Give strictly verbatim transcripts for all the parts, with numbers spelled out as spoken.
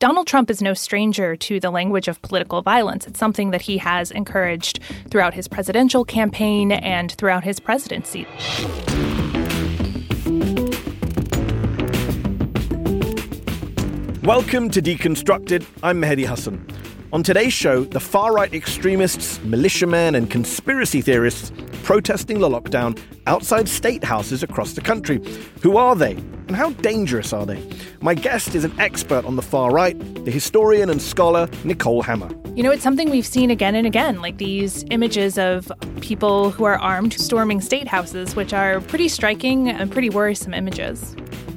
Donald Trump is no stranger to the language of political violence. It's something that he has encouraged throughout his presidential campaign and throughout his presidency. Welcome to Deconstructed. I'm Mehdi Hassan. On today's show, the far-right extremists, militiamen and conspiracy theorists protesting the lockdown outside state houses across the country. Who are they? And how dangerous are they? My guest is an expert on the far right, the historian and scholar Nicole Hemmer. You know, it's something we've seen again and again, like these images of people who are armed storming state houses, which are pretty striking and pretty worrisome images.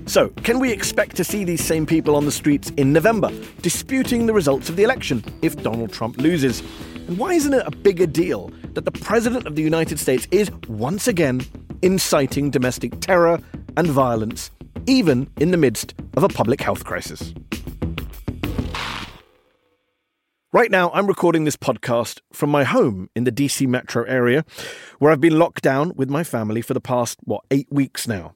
So, can we expect to see these same people on the streets in November, disputing the results of the election if Donald Trump loses? And why isn't it a bigger deal that the President of the United States is, once again, inciting domestic terror and violence, even in the midst of a public health crisis? Right now, I'm recording this podcast from my home in the D C metro area, where I've been locked down with my family for the past, what, eight weeks now.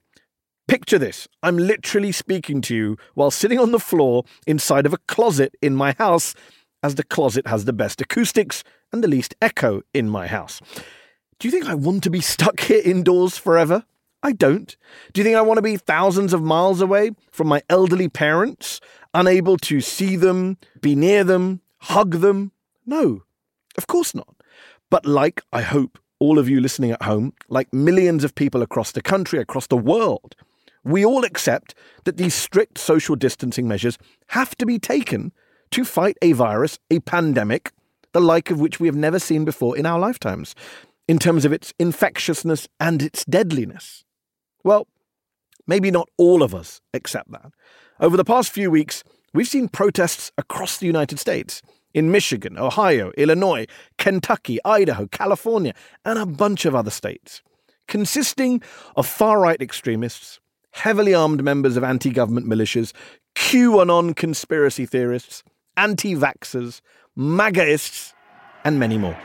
Picture this. I'm literally speaking to you while sitting on the floor inside of a closet in my house, as the closet has the best acoustics and the least echo in my house. Do you think I want to be stuck here indoors forever? I don't. Do you think I want to be thousands of miles away from my elderly parents, unable to see them, be near them, hug them? No, of course not. But like, I hope, all of you listening at home, like millions of people across the country, across the world, we all accept that these strict social distancing measures have to be taken to fight a virus, a pandemic, the like of which we have never seen before in our lifetimes, in terms of its infectiousness and its deadliness. Well, maybe not all of us accept that. Over the past few weeks, we've seen protests across the United States, in Michigan, Ohio, Illinois, Kentucky, Idaho, California, and a bunch of other states, consisting of far-right extremists, heavily armed members of anti-government militias, QAnon conspiracy theorists, anti-vaxxers, MAGAists, and many more.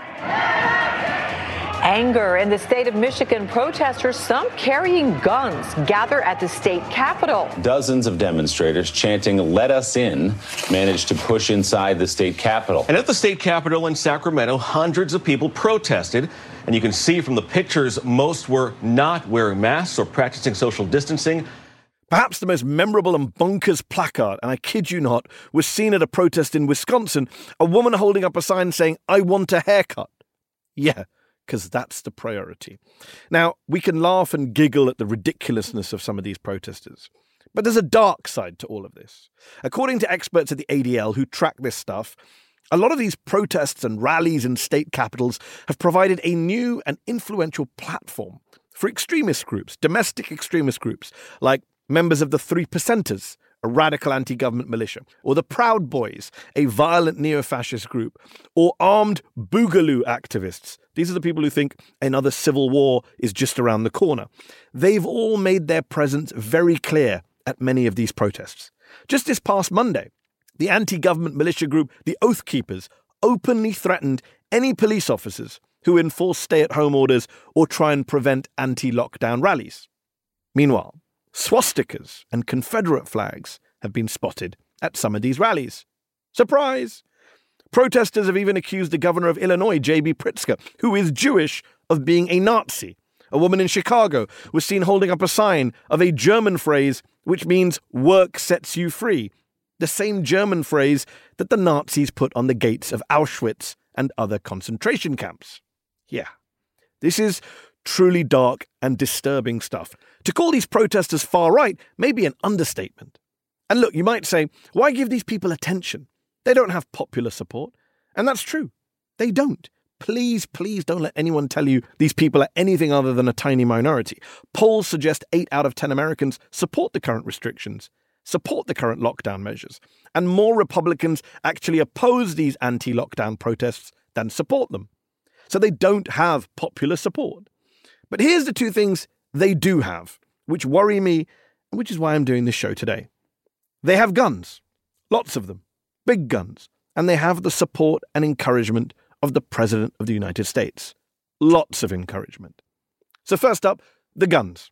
Anger in the state of Michigan. Protesters, some carrying guns, gather at the state capitol. Dozens of demonstrators chanting, "Let us in," managed to push inside the state capitol. And at the state capitol in Sacramento, hundreds of people protested. And you can see from the pictures, most were not wearing masks or practicing social distancing. Perhaps the most memorable and bonkers placard, and I kid you not, was seen at a protest in Wisconsin, a woman holding up a sign saying, "I want a haircut." Yeah. Because that's the priority. Now, we can laugh and giggle at the ridiculousness of some of these protesters. But there's a dark side to all of this. According to experts at the A D L who track this stuff, a lot of these protests and rallies in state capitals have provided a new and influential platform for extremist groups, domestic extremist groups, like members of the Three Percenters, a radical anti-government militia, or the Proud Boys, a violent neo-fascist group, or armed Boogaloo activists. These are the people who think another civil war is just around the corner. They've all made their presence very clear at many of these protests. Just this past Monday, the anti-government militia group, the Oath Keepers, openly threatened any police officers who enforce stay-at-home orders or try and prevent anti-lockdown rallies. Meanwhile, swastikas and Confederate flags have been spotted at some of these rallies. Surprise! Protesters have even accused the governor of Illinois, J B. Pritzker, who is Jewish, of being a Nazi. A woman in Chicago was seen holding up a sign of a German phrase which means "work sets you free," the same German phrase that the Nazis put on the gates of Auschwitz and other concentration camps. Yeah, this is truly dark and disturbing stuff. To call these protesters far-right may be an understatement. And look, you might say, why give these people attention? They don't have popular support. And that's true. They don't. Please, please don't let anyone tell you these people are anything other than a tiny minority. Polls suggest eight out of ten Americans support the current restrictions. support the current lockdown measures, and more Republicans actually oppose these anti-lockdown protests than support them. So they don't have popular support. But here's the two things they do have, which worry me, and which is why I'm doing this show today. They have guns, lots of them, big guns, and they have the support and encouragement of the President of the United States. Lots of encouragement. So first up, the guns.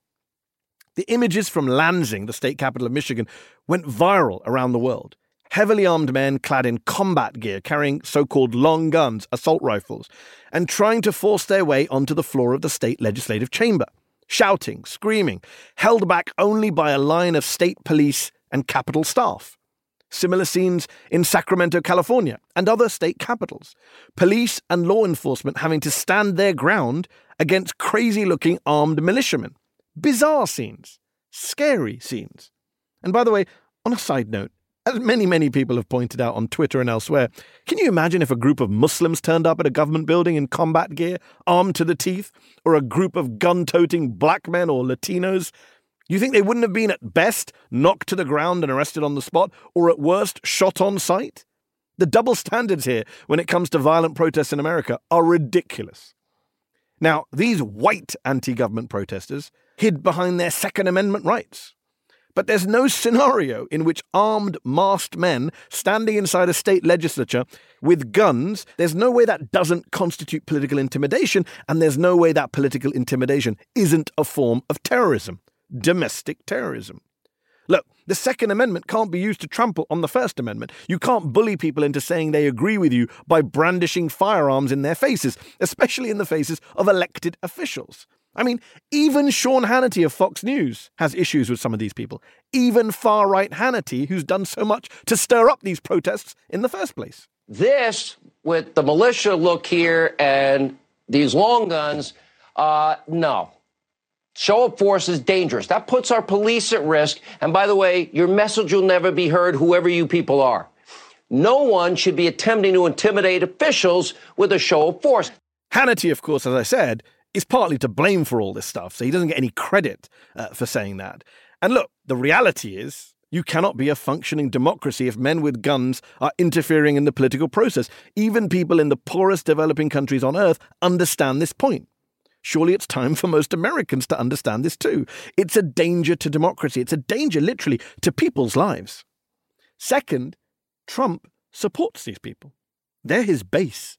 The images from Lansing, the state capital of Michigan, went viral around the world. Heavily armed men clad in combat gear, carrying so-called long guns, assault rifles, and trying to force their way onto the floor of the state legislative chamber, shouting, screaming, held back only by a line of state police and Capitol staff. Similar scenes in Sacramento, California, and other state capitals. Police and law enforcement having to stand their ground against crazy-looking armed militiamen. Bizarre scenes. Scary scenes. And by the way, on a side note, as many, many people have pointed out on Twitter and elsewhere, can you imagine if a group of Muslims turned up at a government building in combat gear, armed to the teeth, or a group of gun-toting black men or Latinos? You think they wouldn't have been at best knocked to the ground and arrested on the spot, or at worst shot on sight? The double standards here when it comes to violent protests in America are ridiculous. Now, these white anti-government protesters hid behind their Second Amendment rights. But there's no scenario in which armed, masked men standing inside a state legislature with guns, there's no way that doesn't constitute political intimidation, and there's no way that political intimidation isn't a form of terrorism, domestic terrorism. Look, the Second Amendment can't be used to trample on the First Amendment. You can't bully people into saying they agree with you by brandishing firearms in their faces, especially in the faces of elected officials. I mean, even Sean Hannity of Fox News has issues with some of these people. Even far-right Hannity, who's done so much to stir up these protests in the first place. This, with the militia look here and these long guns, uh, no. Show of force is dangerous. That puts our police at risk. And by the way, your message will never be heard, whoever you people are. No one should be attempting to intimidate officials with a show of force. Hannity, of course, as I said, is partly to blame for all this stuff, so he doesn't get any credit uh, for saying that. And look, the reality is you cannot be a functioning democracy if men with guns are interfering in the political process. Even people in the poorest developing countries on earth understand this point. Surely it's time for most Americans to understand this too. It's a danger to democracy. It's a danger, literally, to people's lives. Second, Trump supports these people. They're his base.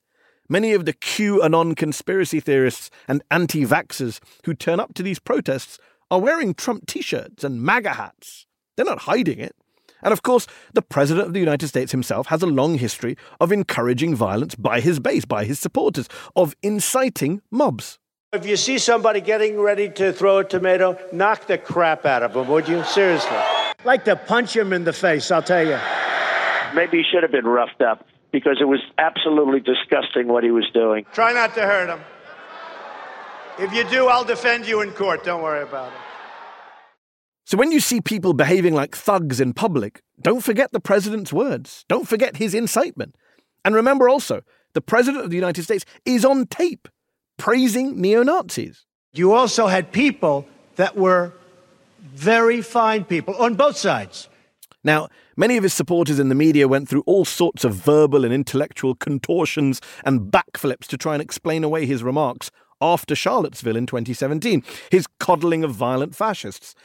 Many of the QAnon conspiracy theorists and anti-vaxxers who turn up to these protests are wearing Trump t-shirts and MAGA hats. They're not hiding it. And of course, the President of the United States himself has a long history of encouraging violence by his base, by his supporters, of inciting mobs. If you see somebody getting ready to throw a tomato, knock the crap out of them, would you? Seriously. I'd like to punch him in the face, I'll tell you. Maybe he should have been roughed up because it was absolutely disgusting what he was doing. Try not to hurt him. If you do, I'll defend you in court. Don't worry about it. So when you see people behaving like thugs in public, don't forget the president's words. Don't forget his incitement. And remember also, the President of the United States is on tape praising neo-Nazis. You also had people that were very fine people on both sides. Now, many of his supporters in the media went through all sorts of verbal and intellectual contortions and backflips to try and explain away his remarks after Charlottesville in twenty seventeen, his coddling of violent fascists.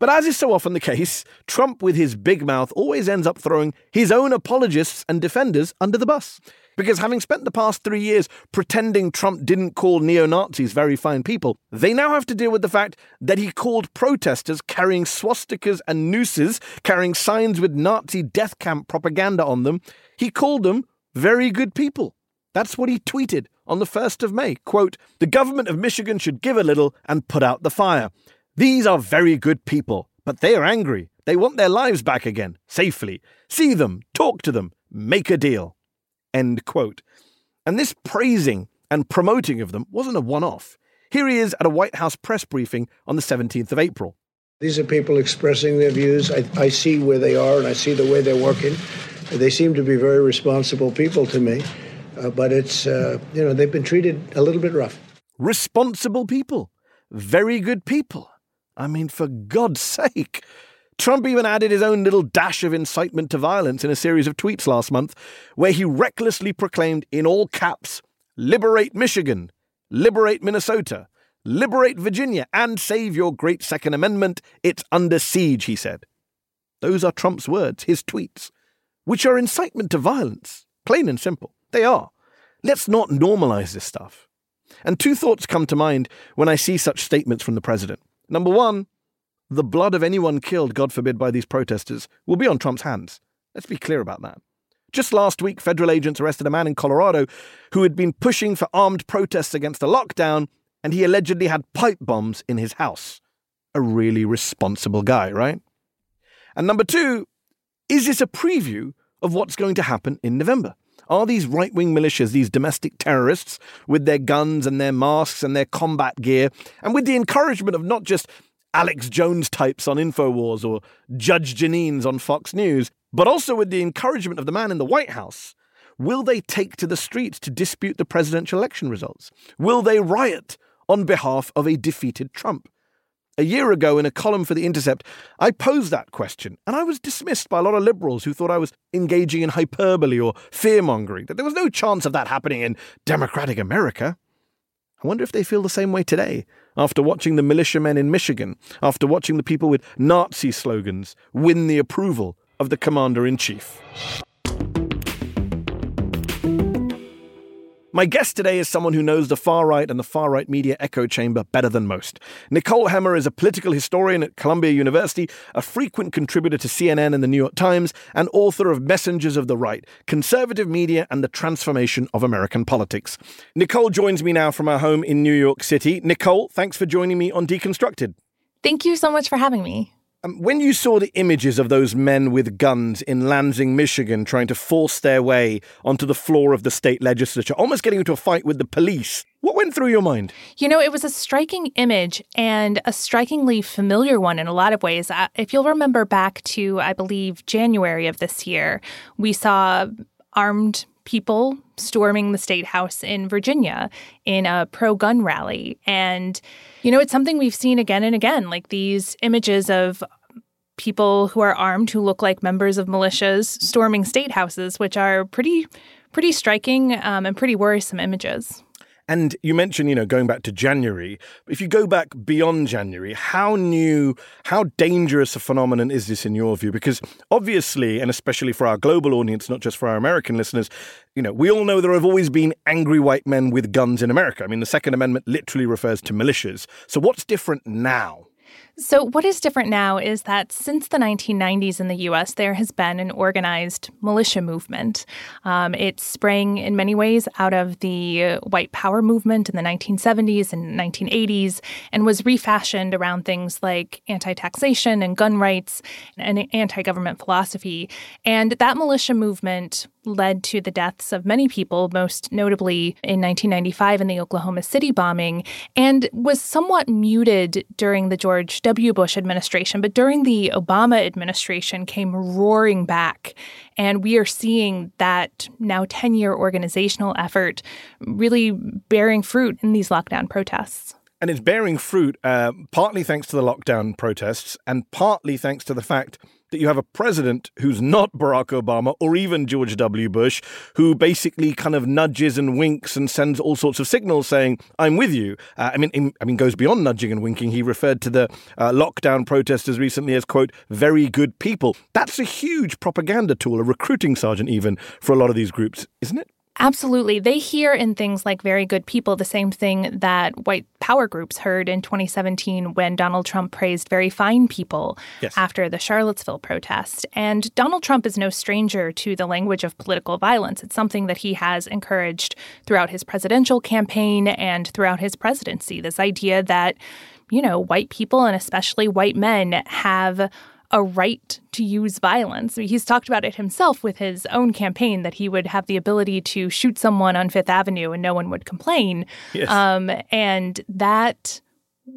But as is so often the case, Trump with his big mouth always ends up throwing his own apologists and defenders under the bus. Because having spent the past three years pretending Trump didn't call neo-Nazis very fine people, they now have to deal with the fact that he called protesters carrying swastikas and nooses, carrying signs with Nazi death camp propaganda on them, he called them very good people. That's what he tweeted on the first of May. Quote, "The government of Michigan should give a little and put out the fire. These are very good people, but they are angry. They want their lives back again, safely. See them, talk to them, make a deal." End quote. And this praising and promoting of them wasn't a one-off. Here he is at a White House press briefing on the seventeenth of April. These are people expressing their views. I, I see where they are and I see the way they're working. They seem to be very responsible people to me, uh, but it's, uh, you know, they've been treated a little bit rough. Responsible people. Very good people. I mean, for God's sake. Trump even added his own little dash of incitement to violence in a series of tweets last month, where he recklessly proclaimed in all caps, "Liberate Michigan, liberate Minnesota, liberate Virginia, and save your great Second Amendment. It's under siege," he said. Those are Trump's words, his tweets, which are incitement to violence, plain and simple. They are. Let's not normalize this stuff. And two thoughts come to mind when I see such statements from the president. Number one, the blood of anyone killed, God forbid, by these protesters will be on Trump's hands. Let's be clear about that. Just last week, federal agents arrested a man in Colorado who had been pushing for armed protests against the lockdown, and he allegedly had pipe bombs in his house. A really responsible guy, right? And number two, is this a preview of what's going to happen in November? Are these right-wing militias, these domestic terrorists, with their guns and their masks and their combat gear, and with the encouragement of not just Alex Jones types on InfoWars or Judge Janine's on Fox News, but also with the encouragement of the man in the White House, will they take to the streets to dispute the presidential election results? Will they riot on behalf of a defeated Trump? A year ago, in a column for The Intercept, I posed that question, and I was dismissed by a lot of liberals who thought I was engaging in hyperbole or fear-mongering, that there was no chance of that happening in democratic America. I wonder if they feel the same way today, after watching the militiamen in Michigan, after watching the people with Nazi slogans win the approval of the commander-in-chief. My guest today is someone who knows the far right and the far right media echo chamber better than most. Nicole Hemmer is a political historian at Columbia University, a frequent contributor to C N N and The New York Times, and author of Messengers of the Right, Conservative Media and the Transformation of American Politics. Nicole joins me now from her home in New York City. Nicole, thanks for joining me on Deconstructed. Thank you so much for having me. Um, when you saw the images of those men with guns in Lansing, Michigan, trying to force their way onto the floor of the state legislature, almost getting into a fight with the police, what went through your mind? You know, it was a striking image and a strikingly familiar one in a lot of ways. If you'll remember back to, I believe, January of this year, we saw armed people storming the state house in Virginia in a pro-gun rally. And, you know, it's something we've seen again and again, like these images of people who are armed who look like members of militias storming state houses, which are pretty, pretty striking um, and pretty worrisome images. And you mentioned, you know, going back to January. If you go back beyond January, how new, how dangerous a phenomenon is this in your view? Because obviously, and especially for our global audience, not just for our American listeners, you know, we all know there have always been angry white men with guns in America. I mean, the Second Amendment literally refers to militias. So what's different now? So what is different now is that since the nineteen nineties in the U S, there has been an organized militia movement. Um, it sprang in many ways out of the white power movement in the nineteen seventies and nineteen eighties and was refashioned around things like anti-taxation and gun rights and anti-government philosophy. And that militia movement led to the deaths of many people, most notably in nineteen ninety-five in the Oklahoma City bombing, and was somewhat muted during the George W. Bush administration. But during the Obama administration came roaring back. And we are seeing that now ten-year organizational effort really bearing fruit in these lockdown protests. And it's bearing fruit uh, partly thanks to the lockdown protests and partly thanks to the fact that you have a president who's not Barack Obama or even George W. Bush, who basically kind of nudges and winks and sends all sorts of signals saying, I'm with you. Uh, I mean, in, I mean, goes beyond nudging and winking. He referred to the uh, lockdown protesters recently as, quote, very good people. That's a huge propaganda tool, a recruiting sergeant even for a lot of these groups, isn't it? Absolutely. They hear in things like very good people the same thing that white power groups heard in twenty seventeen when Donald Trump praised very fine people yes. after the Charlottesville protest. And Donald Trump is no stranger to the language of political violence. It's something that he has encouraged throughout his presidential campaign and throughout his presidency. This idea that, you know, white people and especially white men have a right to use violence. He's talked about it himself with his own campaign, that he would have the ability to shoot someone on Fifth Avenue and no one would complain. Yes. Um, and that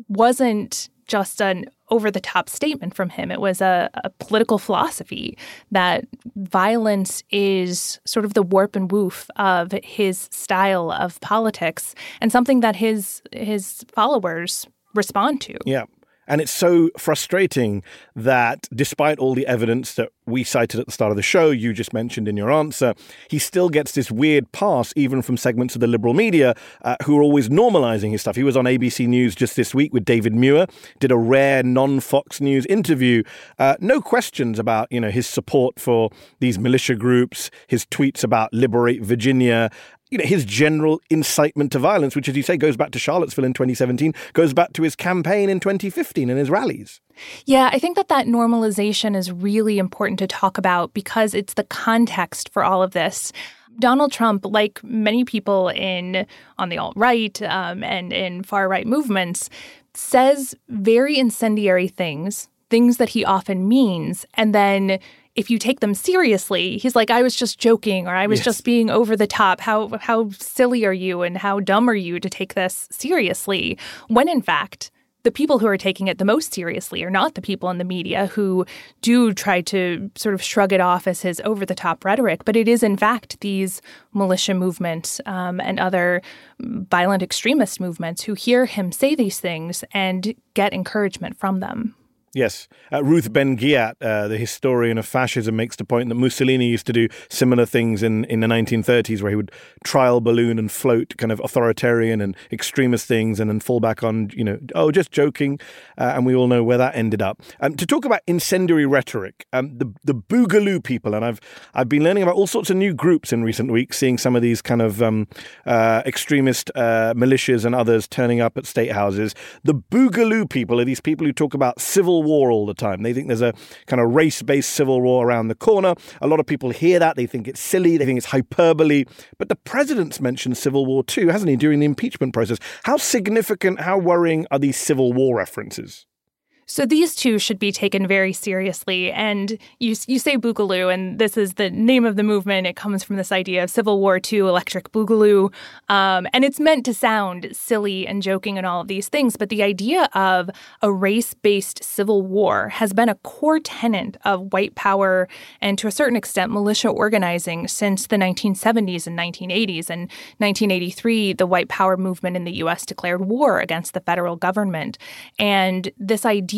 wasn't just an over-the-top statement from him. It was a, a political philosophy that violence is sort of the warp and woof of his style of politics and something that his his followers respond to. Yeah. And it's so frustrating that despite all the evidence that we cited at the start of the show, you just mentioned in your answer, he still gets this weird pass, even from segments of the liberal media uh, who are always normalizing his stuff. He was on A B C News just this week with David Muir, did a rare non-Fox News interview. Uh, no questions about, you know, his support for these militia groups, his tweets about Liberate Virginia, you know, his general incitement to violence, which, as you say, goes back to Charlottesville in twenty seventeen, goes back to his campaign in twenty fifteen and his rallies. Yeah, I think that that normalization is really important to talk about because it's the context for all of this. Donald Trump, like many people in on the alt-right um, and in far-right movements, says very incendiary things, things that he often means, and then if you take them seriously, he's like, I was just joking, or I was yes. just being over the top. How how silly are you and how dumb are you to take this seriously? When, in fact, the people who are taking it the most seriously are not the people in the media who do try to sort of shrug it off as his over-the-top rhetoric. But it is, in fact, these militia movements um, and other violent extremist movements who hear him say these things and get encouragement from them. Yes. Uh, Ruth Ben-Ghiat, uh, the historian of fascism, makes the point that Mussolini used to do similar things in, in the nineteen thirties, where he would trial balloon and float kind of authoritarian and extremist things and then fall back on, you know, oh, just joking. Uh, and we all know where that ended up. Um, to talk about incendiary rhetoric, um, the, the Boogaloo people, and I've I've been learning about all sorts of new groups in recent weeks, seeing some of these kind of um, uh, extremist uh, militias and others turning up at state houses. The Boogaloo people are these people who talk about civil war. war all the time. They think there's a kind of race-based civil war around the corner. A lot of people hear that. They think it's silly. They think it's hyperbole. But the president's mentioned civil war too, hasn't he, during the impeachment process? How significant, how worrying are these civil war references? So these two should be taken very seriously. And you you say Boogaloo, and this is the name of the movement. It comes from this idea of Civil War two, Electric Boogaloo. Um, and it's meant to sound silly and joking and all of these things. But the idea of a race-based civil war has been a core tenet of white power and, to a certain extent, militia organizing since the nineteen seventies and nineteen eighties. And nineteen eighty-three, the white power movement in the U S declared war against the federal government. And this idea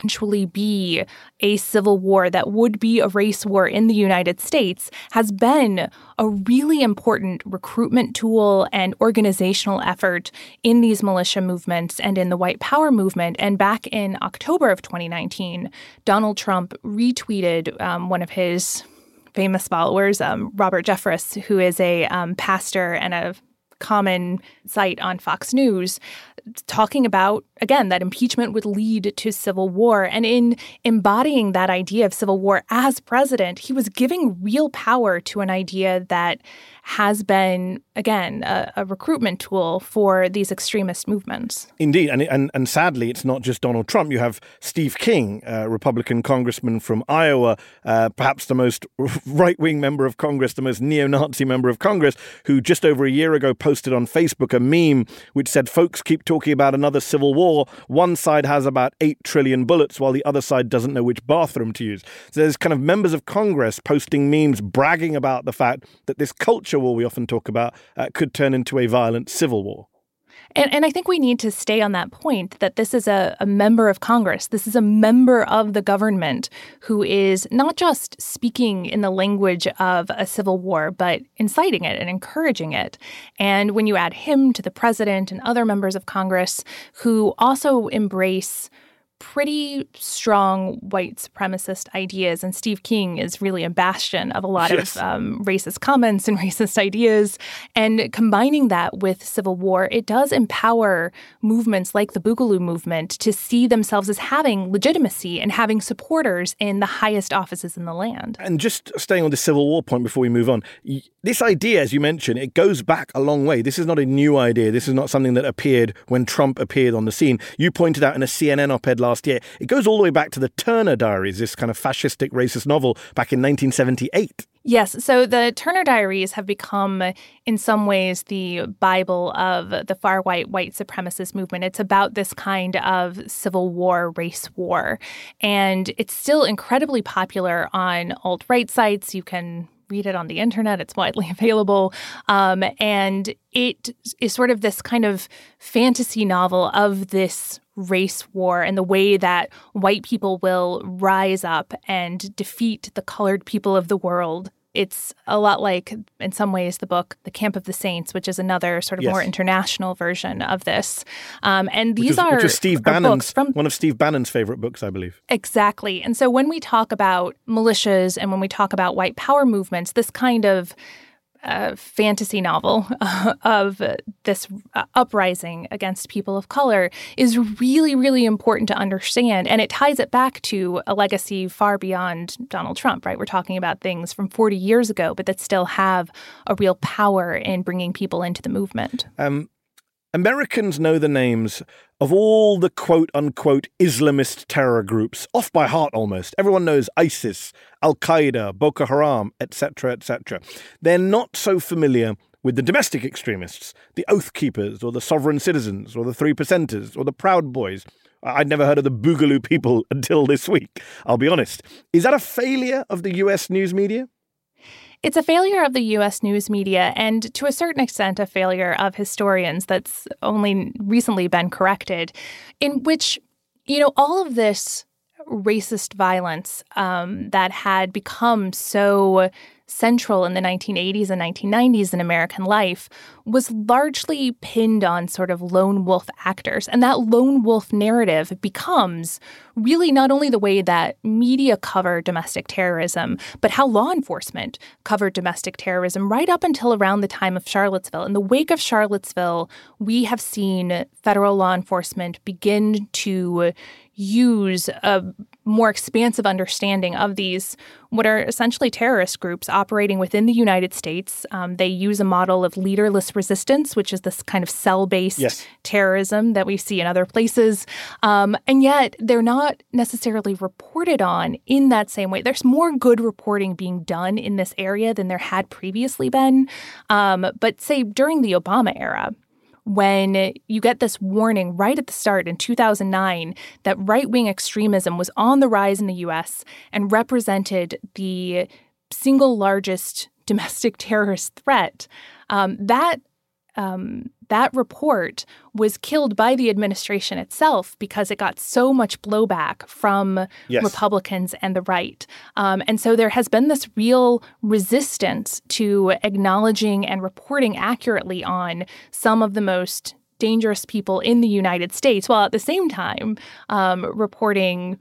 Eventually be a civil war that would be a race war in the United States has been a really important recruitment tool and organizational effort in these militia movements and in the white power movement. And back in October of twenty nineteen, Donald Trump retweeted um, one of his famous followers, um, Robert Jeffress, who is a um, pastor and a common site on Fox News, talking about, again, that impeachment would lead to civil war. And in embodying that idea of civil war as president, he was giving real power to an idea that has been, again, a, a recruitment tool for these extremist movements. Indeed. And, and and sadly, it's not just Donald Trump. You have Steve King, a Republican congressman from Iowa, uh, perhaps the most right-wing member of Congress, the most neo-Nazi member of Congress, who just over a year ago posted on Facebook a meme which said, folks keep talking about another civil war. One side has about eight trillion bullets while the other side doesn't know which bathroom to use. So there's kind of members of Congress posting memes bragging about the fact that this culture war we often talk about uh, could turn into a violent civil war. And, and I think we need to stay on that point that this is a, a member of Congress. This is a member of the government who is not just speaking in the language of a civil war, but inciting it and encouraging it. And when you add him to the president and other members of Congress who also embrace pretty strong white supremacist ideas, and Steve King is really a bastion of a lot yes. of um, racist comments and racist ideas, and combining that with civil war, it does empower movements like the Boogaloo movement to see themselves as having legitimacy and having supporters in the highest offices in the land. And just staying on the civil war point before we move on, this idea, as you mentioned, it goes back a long way. This is not a new idea. This is not something that appeared when Trump appeared on the scene. You pointed out in a C N N op-ed last year, it goes all the way back to the Turner Diaries, this kind of fascistic, racist novel back in nineteen seventy-eight. Yes. So the Turner Diaries have become, in some ways, the Bible of the far right white supremacist movement. It's about this kind of civil war, race war. And it's still incredibly popular on alt-right sites. You can read it on the internet. It's widely available. Um, and it is sort of this kind of fantasy novel of this race war and the way that white people will rise up and defeat the colored people of the world. It's a lot like, in some ways, the book The Camp of the Saints, which is another sort of yes. more international version of this. Um, and these which is, are, which is Steve Bannon's, from, one of Steve Bannon's favorite books, I believe. Exactly. And so when we talk about militias and when we talk about white power movements, this kind of Uh, fantasy novel uh, of uh, this uh, uprising against people of color is really, really important to understand. And it ties it back to a legacy far beyond Donald Trump, right? We're talking about things from forty years ago, but that still have a real power in bringing people into the movement. Um, Americans know the names of all the quote-unquote Islamist terror groups, off by heart almost. Everyone knows ISIS, Al-Qaeda, Boko Haram, et cetera, et cetera. They're not so familiar with the domestic extremists, the Oath Keepers or the Sovereign Citizens or the Three Percenters or the Proud Boys. I'd never heard of the Boogaloo people until this week, I'll be honest. Is that a failure of the U S news media? It's a failure of the U S news media and, to a certain extent, a failure of historians that's only recently been corrected, in which, you know, all of this racist violence um, that had become so central in the nineteen eighties and nineteen nineties in American life was largely pinned on sort of lone wolf actors. And that lone wolf narrative becomes really not only the way that media cover domestic terrorism, but how law enforcement covered domestic terrorism right up until around the time of Charlottesville. In the wake of Charlottesville, we have seen federal law enforcement begin to use a more expansive understanding of these, what are essentially terrorist groups operating within the United States. Um, they use a model of leaderless resistance, which is this kind of cell-based yes. terrorism that we see in other places. Um, and yet they're not necessarily reported on in that same way. There's more good reporting being done in this area than there had previously been. Um, but say during the Obama era, when you get this warning right at the start in two thousand nine that right-wing extremism was on the rise in the U S and represented the single largest domestic terrorist threat, um, that um, that report was killed by the administration itself because it got so much blowback from yes. Republicans and the right. Um, and so there has been this real resistance to acknowledging and reporting accurately on some of the most dangerous people in the United States, while at the same time um, reporting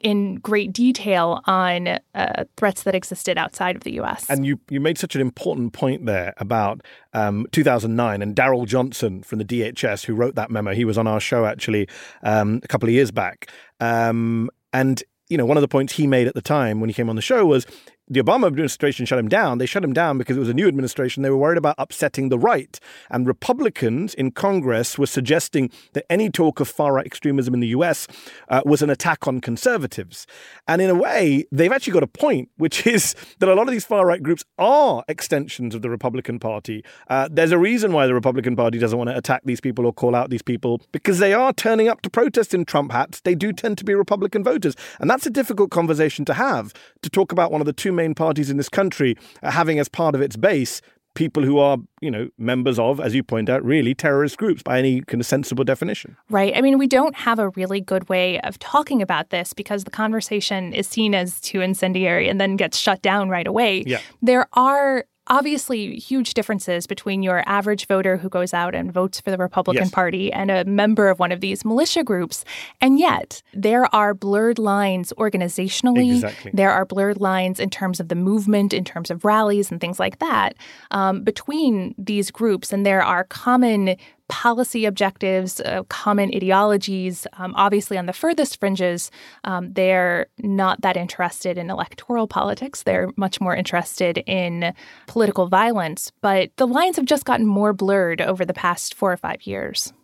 in great detail on uh, threats that existed outside of the U S. And you, you made such an important point there about um, two thousand nine and Daryl Johnson from the D H S, who wrote that memo. He was on our show, actually, um, a couple of years back. Um, and, you know, one of the points he made at the time when he came on the show was the Obama administration shut him down. They shut him down because it was a new administration. They were worried about upsetting the right. And Republicans in Congress were suggesting that any talk of far-right extremism in the U S uh, was an attack on conservatives. And in a way, they've actually got a point, which is that a lot of these far-right groups are extensions of the Republican Party. Uh, there's a reason why the Republican Party doesn't want to attack these people or call out these people, because they are turning up to protest in Trump hats. They do tend to be Republican voters. And that's a difficult conversation to have, to talk about one of the two main parties in this country uh, having as part of its base people who are, you know, members of, as you point out, really terrorist groups by any kind of sensible definition. Right. I mean, we don't have a really good way of talking about this because the conversation is seen as too incendiary and then gets shut down right away. Yeah. There are obviously huge differences between your average voter who goes out and votes for the Republican yes. Party and a member of one of these militia groups. And yet there are blurred lines organizationally. Exactly. There are blurred lines in terms of the movement, in terms of rallies and things like that um, between these groups. And there are common policy objectives, uh, common ideologies. Um, obviously, on the furthest fringes, um, they're not that interested in electoral politics. They're much more interested in political violence. But the lines have just gotten more blurred over the past four or five years.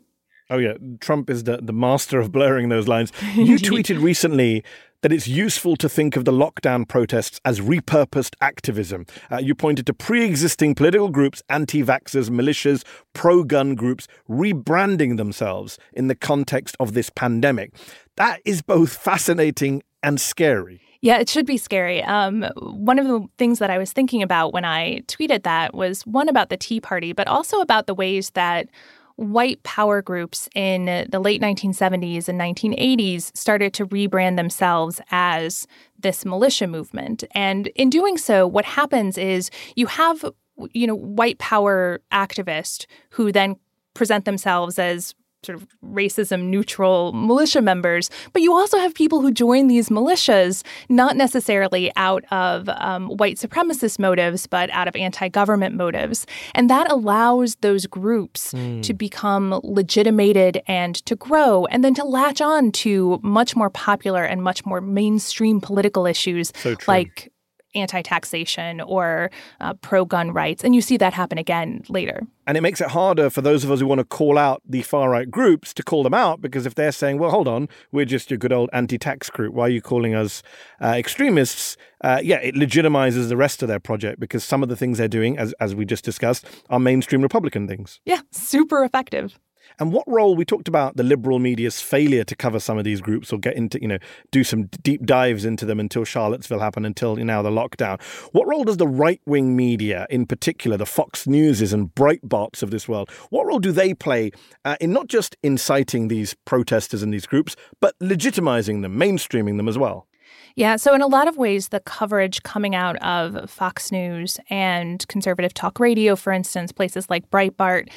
Oh, yeah. Trump is the, the master of blurring those lines. You tweeted recently that it's useful to think of the lockdown protests as repurposed activism. Uh, you pointed to pre-existing political groups, anti-vaxxers, militias, pro-gun groups, rebranding themselves in the context of this pandemic. That is both fascinating and scary. Yeah, it should be scary. Um, one of the things that I was thinking about when I tweeted that was, one, about the Tea Party, but also about the ways that white power groups in the late nineteen seventies and nineteen eighties started to rebrand themselves as this militia movement. And in doing so, what happens is you have, you know, white power activists who then present themselves as sort of racism-neutral militia members, but you also have people who join these militias not necessarily out of um, white supremacist motives, but out of anti-government motives. And that allows those groups mm. to become legitimated and to grow, and then to latch on to much more popular and much more mainstream political issues so like anti-taxation or uh, pro-gun rights. And you see that happen again later. And it makes it harder for those of us who want to call out the far-right groups to call them out, because if they're saying, well, hold on, we're just your good old anti-tax group, why are you calling us uh, extremists? Uh, yeah, it legitimizes the rest of their project, because some of the things they're doing, as, as we just discussed, are mainstream Republican things. Yeah, super effective. And what role, we talked about the liberal media's failure to cover some of these groups or get into, you know, do some deep dives into them until Charlottesville happened, until now the lockdown. What role does the right-wing media, in particular, the Fox Newses and Breitbarts of this world, what role do they play uh, in not just inciting these protesters and these groups, but legitimizing them, mainstreaming them as well? Yeah, so in a lot of ways, the coverage coming out of Fox News and conservative talk radio, for instance, places like Breitbart,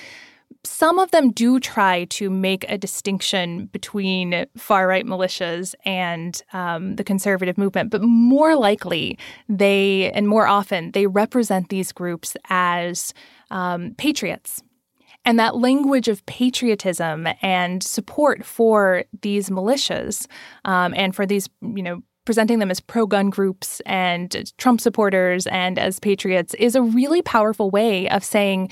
some of them do try to make a distinction between far-right militias and um, the conservative movement, but more likely they, and more often, they represent these groups as um, patriots. And that language of patriotism and support for these militias um, and for these, you know, presenting them as pro-gun groups and Trump supporters and as patriots is a really powerful way of saying,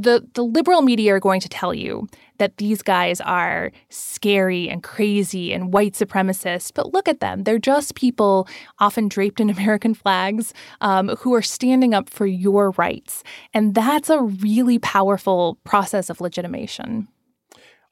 The the liberal media are going to tell you that these guys are scary and crazy and white supremacists, but look at them. They're just people, often draped in American flags, um, who are standing up for your rights. And that's a really powerful process of legitimation.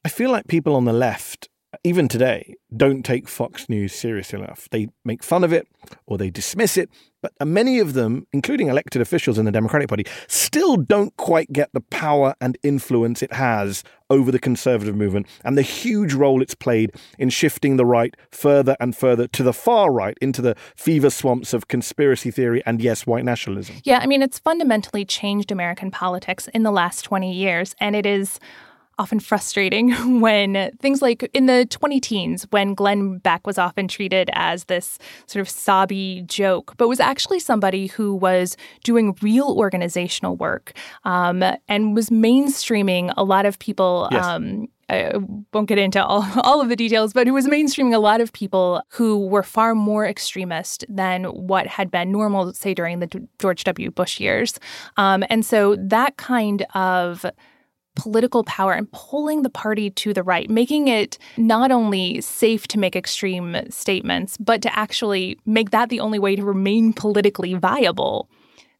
I feel like people on the left, even today, don't take Fox News seriously enough. They make fun of it or they dismiss it. But many of them, including elected officials in the Democratic Party, still don't quite get the power and influence it has over the conservative movement and the huge role it's played in shifting the right further and further to the far right, into the fever swamps of conspiracy theory and, yes, white nationalism. Yeah, I mean, it's fundamentally changed American politics in the last twenty years, and it is often frustrating when things like in the twenty teens, when Glenn Beck was often treated as this sort of sobby joke, but was actually somebody who was doing real organizational work um, and was mainstreaming a lot of people. Yes. Um, I won't get into all, all of the details, but it was mainstreaming a lot of people who were far more extremist than what had been normal, say, during the George W. Bush years. Um, and so that kind of political power and pulling the party to the right, making it not only safe to make extreme statements, but to actually make that the only way to remain politically viable.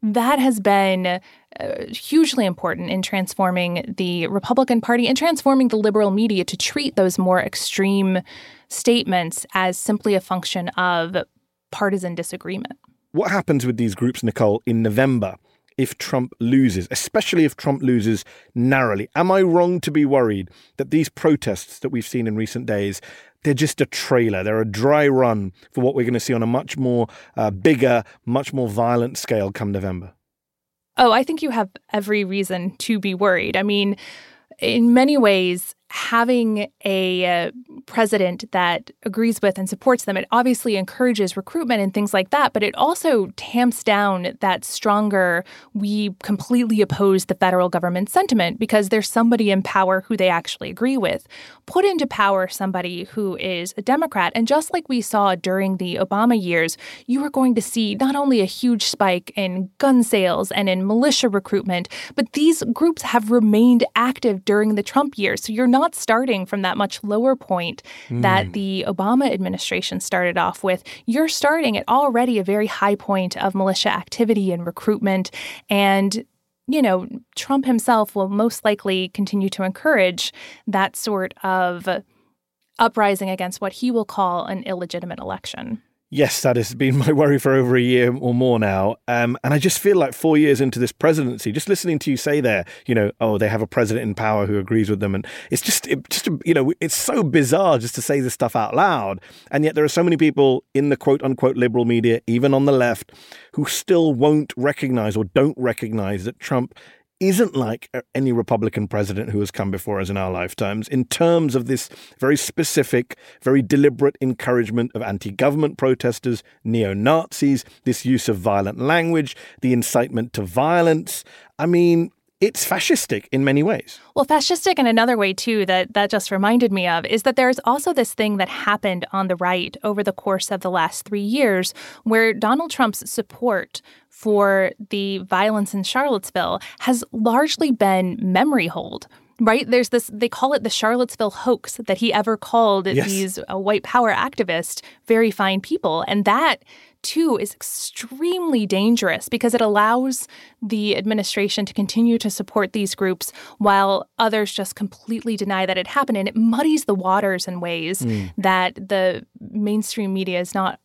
That has been uh, hugely important in transforming the Republican Party and transforming the liberal media to treat those more extreme statements as simply a function of partisan disagreement. What happens with these groups, Nicole, in November? if Trump loses, especially if Trump loses narrowly? Am I wrong to be worried that these protests that we've seen in recent days, they're just a trailer, they're a dry run for what we're going to see on a much more uh, bigger, much more violent scale come November? Oh, I think you have every reason to be worried. I mean, in many ways, having a uh, president that agrees with and supports them, it obviously encourages recruitment and things like that, but it also tamps down that stronger, we completely oppose the federal government sentiment, because there's somebody in power who they actually agree with. Put into power somebody who is a Democrat, and just like we saw during the Obama years, you are going to see not only a huge spike in gun sales and in militia recruitment, but these groups have remained active during the Trump years. So you're not not starting from that much lower point mm. that the Obama administration started off with. You're starting at already a very high point of militia activity and recruitment. And, you know, Trump himself will most likely continue to encourage that sort of uprising against what he will call an illegitimate election. Yes, that has been my worry for over a year or more now. Um, and I just feel like four years into this presidency, just listening to you say there, you know, oh, they have a president in power who agrees with them. And it's just, it just, you know, it's so bizarre just to say this stuff out loud. And yet there are so many people in the quote unquote liberal media, even on the left, who still won't recognize or don't recognize that Trump isn't like any Republican president who has come before us in our lifetimes in terms of this very specific, very deliberate encouragement of anti-government protesters, neo-Nazis, this use of violent language, the incitement to violence. I mean, it's fascistic in many ways. Well, fascistic in another way, too, that that just reminded me of is that there's also this thing that happened on the right over the course of the last three years where Donald Trump's support for the violence in Charlottesville has largely been memory hold. Right? There's this, they call it the Charlottesville hoax, that he ever called yes. these uh, white power activists very fine people. And that, too, is extremely dangerous because it allows the administration to continue to support these groups while others just completely deny that it happened. And it muddies the waters in ways mm. that the mainstream media is not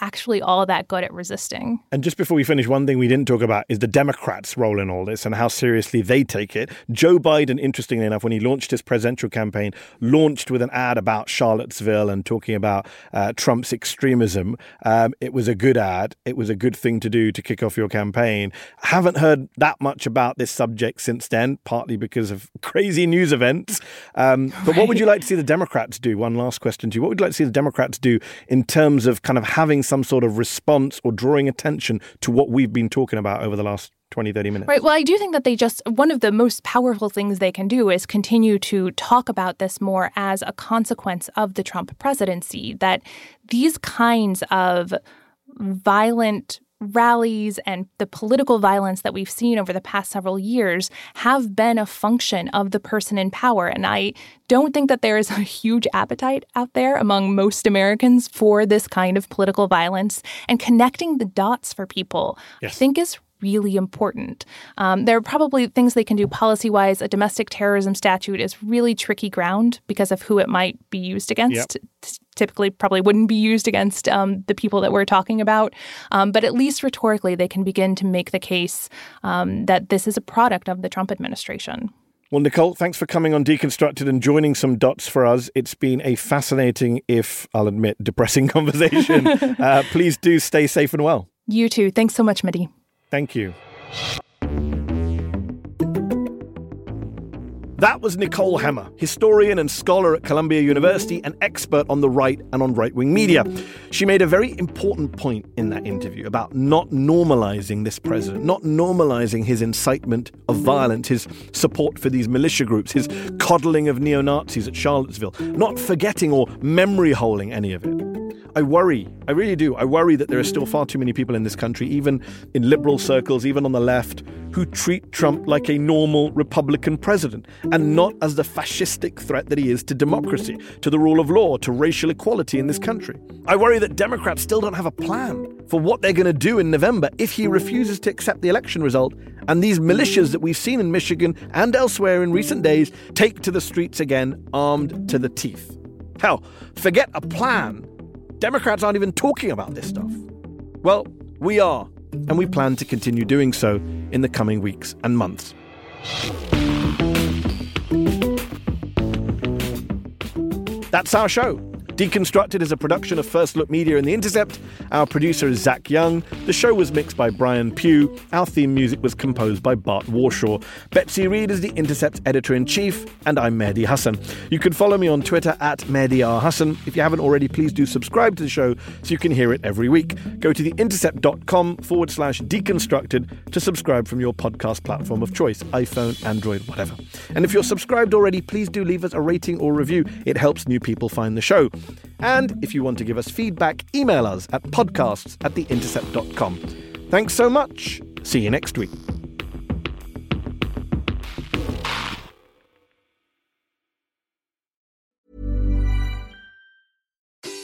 actually all that good at resisting. And just before we finish, one thing we didn't talk about is the Democrats' role in all this and how seriously they take it. Joe Biden, interestingly enough, when he launched his presidential campaign, launched with an ad about Charlottesville and talking about uh, Trump's extremism. Um, it was a good ad. It was a good thing to do to kick off your campaign. Haven't heard that much about this subject since then, partly because of crazy news events. Um, but right. What would you like to see the Democrats do? One last question to you. What would you like to see the Democrats do in terms of kind of having some sort of response or drawing attention to what we've been talking about over the last twenty, thirty minutes? Right. Well, I do think that they just, one of the most powerful things they can do is continue to talk about this more as a consequence of the Trump presidency, that these kinds of violent rallies and the political violence that we've seen over the past several years have been a function of the person in power. And I don't think that there is a huge appetite out there among most Americans for this kind of political violence. And connecting the dots for people, yes. I think, is really important. Um, there are probably things they can do policy-wise. A domestic terrorism statute is really tricky ground because of who it might be used against. Yep. Typically probably wouldn't be used against um, the people that we're talking about. Um, but at least rhetorically, they can begin to make the case um, that this is a product of the Trump administration. Well, Nicole, thanks for coming on Deconstructed and joining some dots for us. It's been a fascinating, if I'll admit, depressing conversation. uh, please do stay safe and well. You too. Thanks so much, Mehdi. Thank you. That was Nicole Hemmer, historian and scholar at Columbia University and expert on the right and on right-wing media. She made a very important point in that interview about not normalizing this president, not normalizing his incitement of violence, his support for these militia groups, his coddling of neo-Nazis at Charlottesville, not forgetting or memory-holing any of it. I worry, I really do, I worry that there are still far too many people in this country, even in liberal circles, even on the left, who treat Trump like a normal Republican president and not as the fascistic threat that he is to democracy, to the rule of law, to racial equality in this country. I worry that Democrats still don't have a plan for what they're going to do in November if he refuses to accept the election result and these militias that we've seen in Michigan and elsewhere in recent days take to the streets again, armed to the teeth. Hell, forget a plan. Democrats aren't even talking about this stuff. Well, we are and we plan to continue doing so in the coming weeks and months. That's our show. Deconstructed is a production of First Look Media and The Intercept. Our producer is Zach Young. The show was mixed by Brian Pugh. Our theme music was composed by Bart Warshaw. Betsy Reed is The Intercept's editor-in-chief, and I'm Mehdi Hassan. You can follow me on Twitter at Mehdi R. Hassan. If you haven't already, please do subscribe to the show so you can hear it every week. Go to theintercept.com forward slash deconstructed to subscribe from your podcast platform of choice, iPhone, Android, whatever. And if you're subscribed already, please do leave us a rating or review. It helps new people find the show. And if you want to give us feedback, email us at podcasts at theintercept.com. Thanks so much. See you next week.